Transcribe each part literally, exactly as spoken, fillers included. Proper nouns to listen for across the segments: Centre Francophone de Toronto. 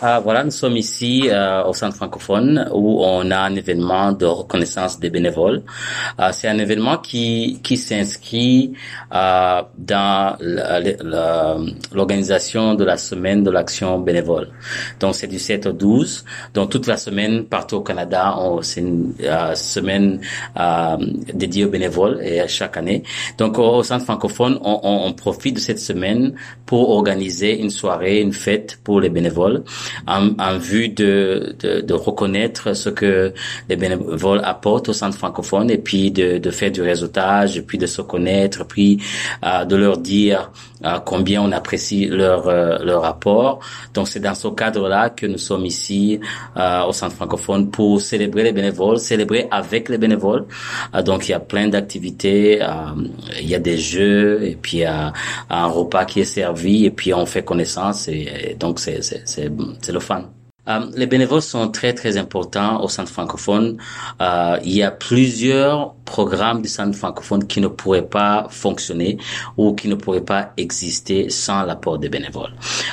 Ah, voilà, nous sommes ici euh, au Centre francophone où on a un événement de reconnaissance des bénévoles. Euh, c'est un événement qui qui s'inscrit euh, dans la, la, l'organisation de la semaine de l'action bénévole. Donc c'est du sept au douze. Donc toute la semaine partout au Canada, on, c'est une euh, semaine euh, dédiée aux bénévoles et à chaque année. Donc au, au Centre francophone, on, on, on profite de cette semaine pour organiser une soirée, une fête pour les bénévoles. En, en vue de, de, de reconnaître ce que les bénévoles apportent au Centre francophone et puis de, de faire du réseautage, puis de se connaître, puis euh, de leur dire euh, combien on apprécie leur euh, leur apport. Donc c'est dans ce cadre-là que nous sommes ici euh, au Centre francophone pour célébrer les bénévoles, célébrer avec les bénévoles. Euh, donc il y a plein d'activités, euh, il y a des jeux et puis il y a un repas qui est servi et puis on fait connaissance et, et donc c'est c'est, c'est C'est le fun. Euh, les bénévoles sont très, très importants au Centre francophone. Euh, il y a plusieurs programmes du Centre francophone qui ne pourraient pas fonctionner ou qui ne pourraient pas exister sans l'apport des bénévoles.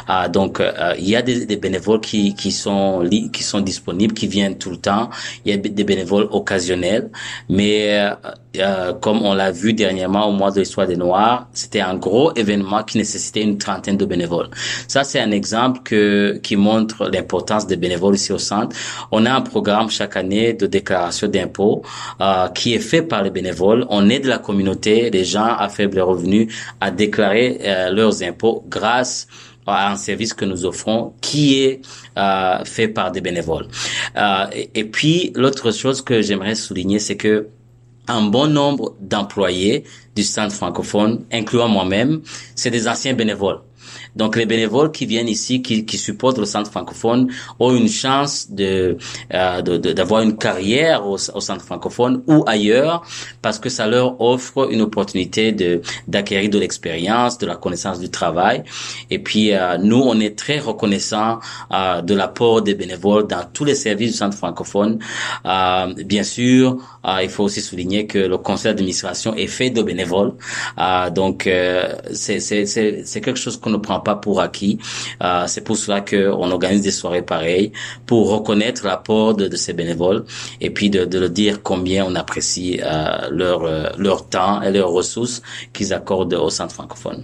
Euh, donc, euh, il y a des, des bénévoles qui, qui sont li- qui sont disponibles, qui viennent tout le temps. Il y a des bénévoles occasionnels, mais euh, euh, comme on l'a vu dernièrement au mois de l'Histoire des Noirs, c'était un gros événement qui nécessitait une trentaine de bénévoles. Ça, c'est un exemple que qui montre l'importance des bénévoles ici au centre. On a un programme chaque année de déclaration d'impôts euh, qui est fait par les bénévoles. On aide la communauté, les gens à faible revenu, à déclarer euh, leurs impôts grâce à un service que nous offrons qui est euh, fait par des bénévoles. Euh, et, et puis, l'autre chose que j'aimerais souligner, c'est que un bon nombre d'employés du Centre francophone, incluant moi-même, c'est des anciens bénévoles. Donc, les bénévoles qui viennent ici, qui, qui supportent le Centre francophone, ont une chance de, euh, de, de d'avoir une carrière au, au Centre francophone ou ailleurs, parce que ça leur offre une opportunité de d'acquérir de l'expérience, de la connaissance du travail. Et puis, euh, nous, on est très reconnaissants euh, de l'apport des bénévoles dans tous les services du Centre francophone. Euh, bien sûr, euh, il faut aussi souligner que le conseil d'administration est fait de bénévoles. Euh, donc, euh, c'est, c'est, c'est, c'est quelque chose qu'on ne prend pas pour acquis. Euh, c'est pour cela qu'on organise des soirées pareilles pour reconnaître l'apport de, de ces bénévoles et puis de, de leur dire combien on apprécie euh, leur, euh, leur temps et leurs ressources qu'ils accordent au Centre francophone.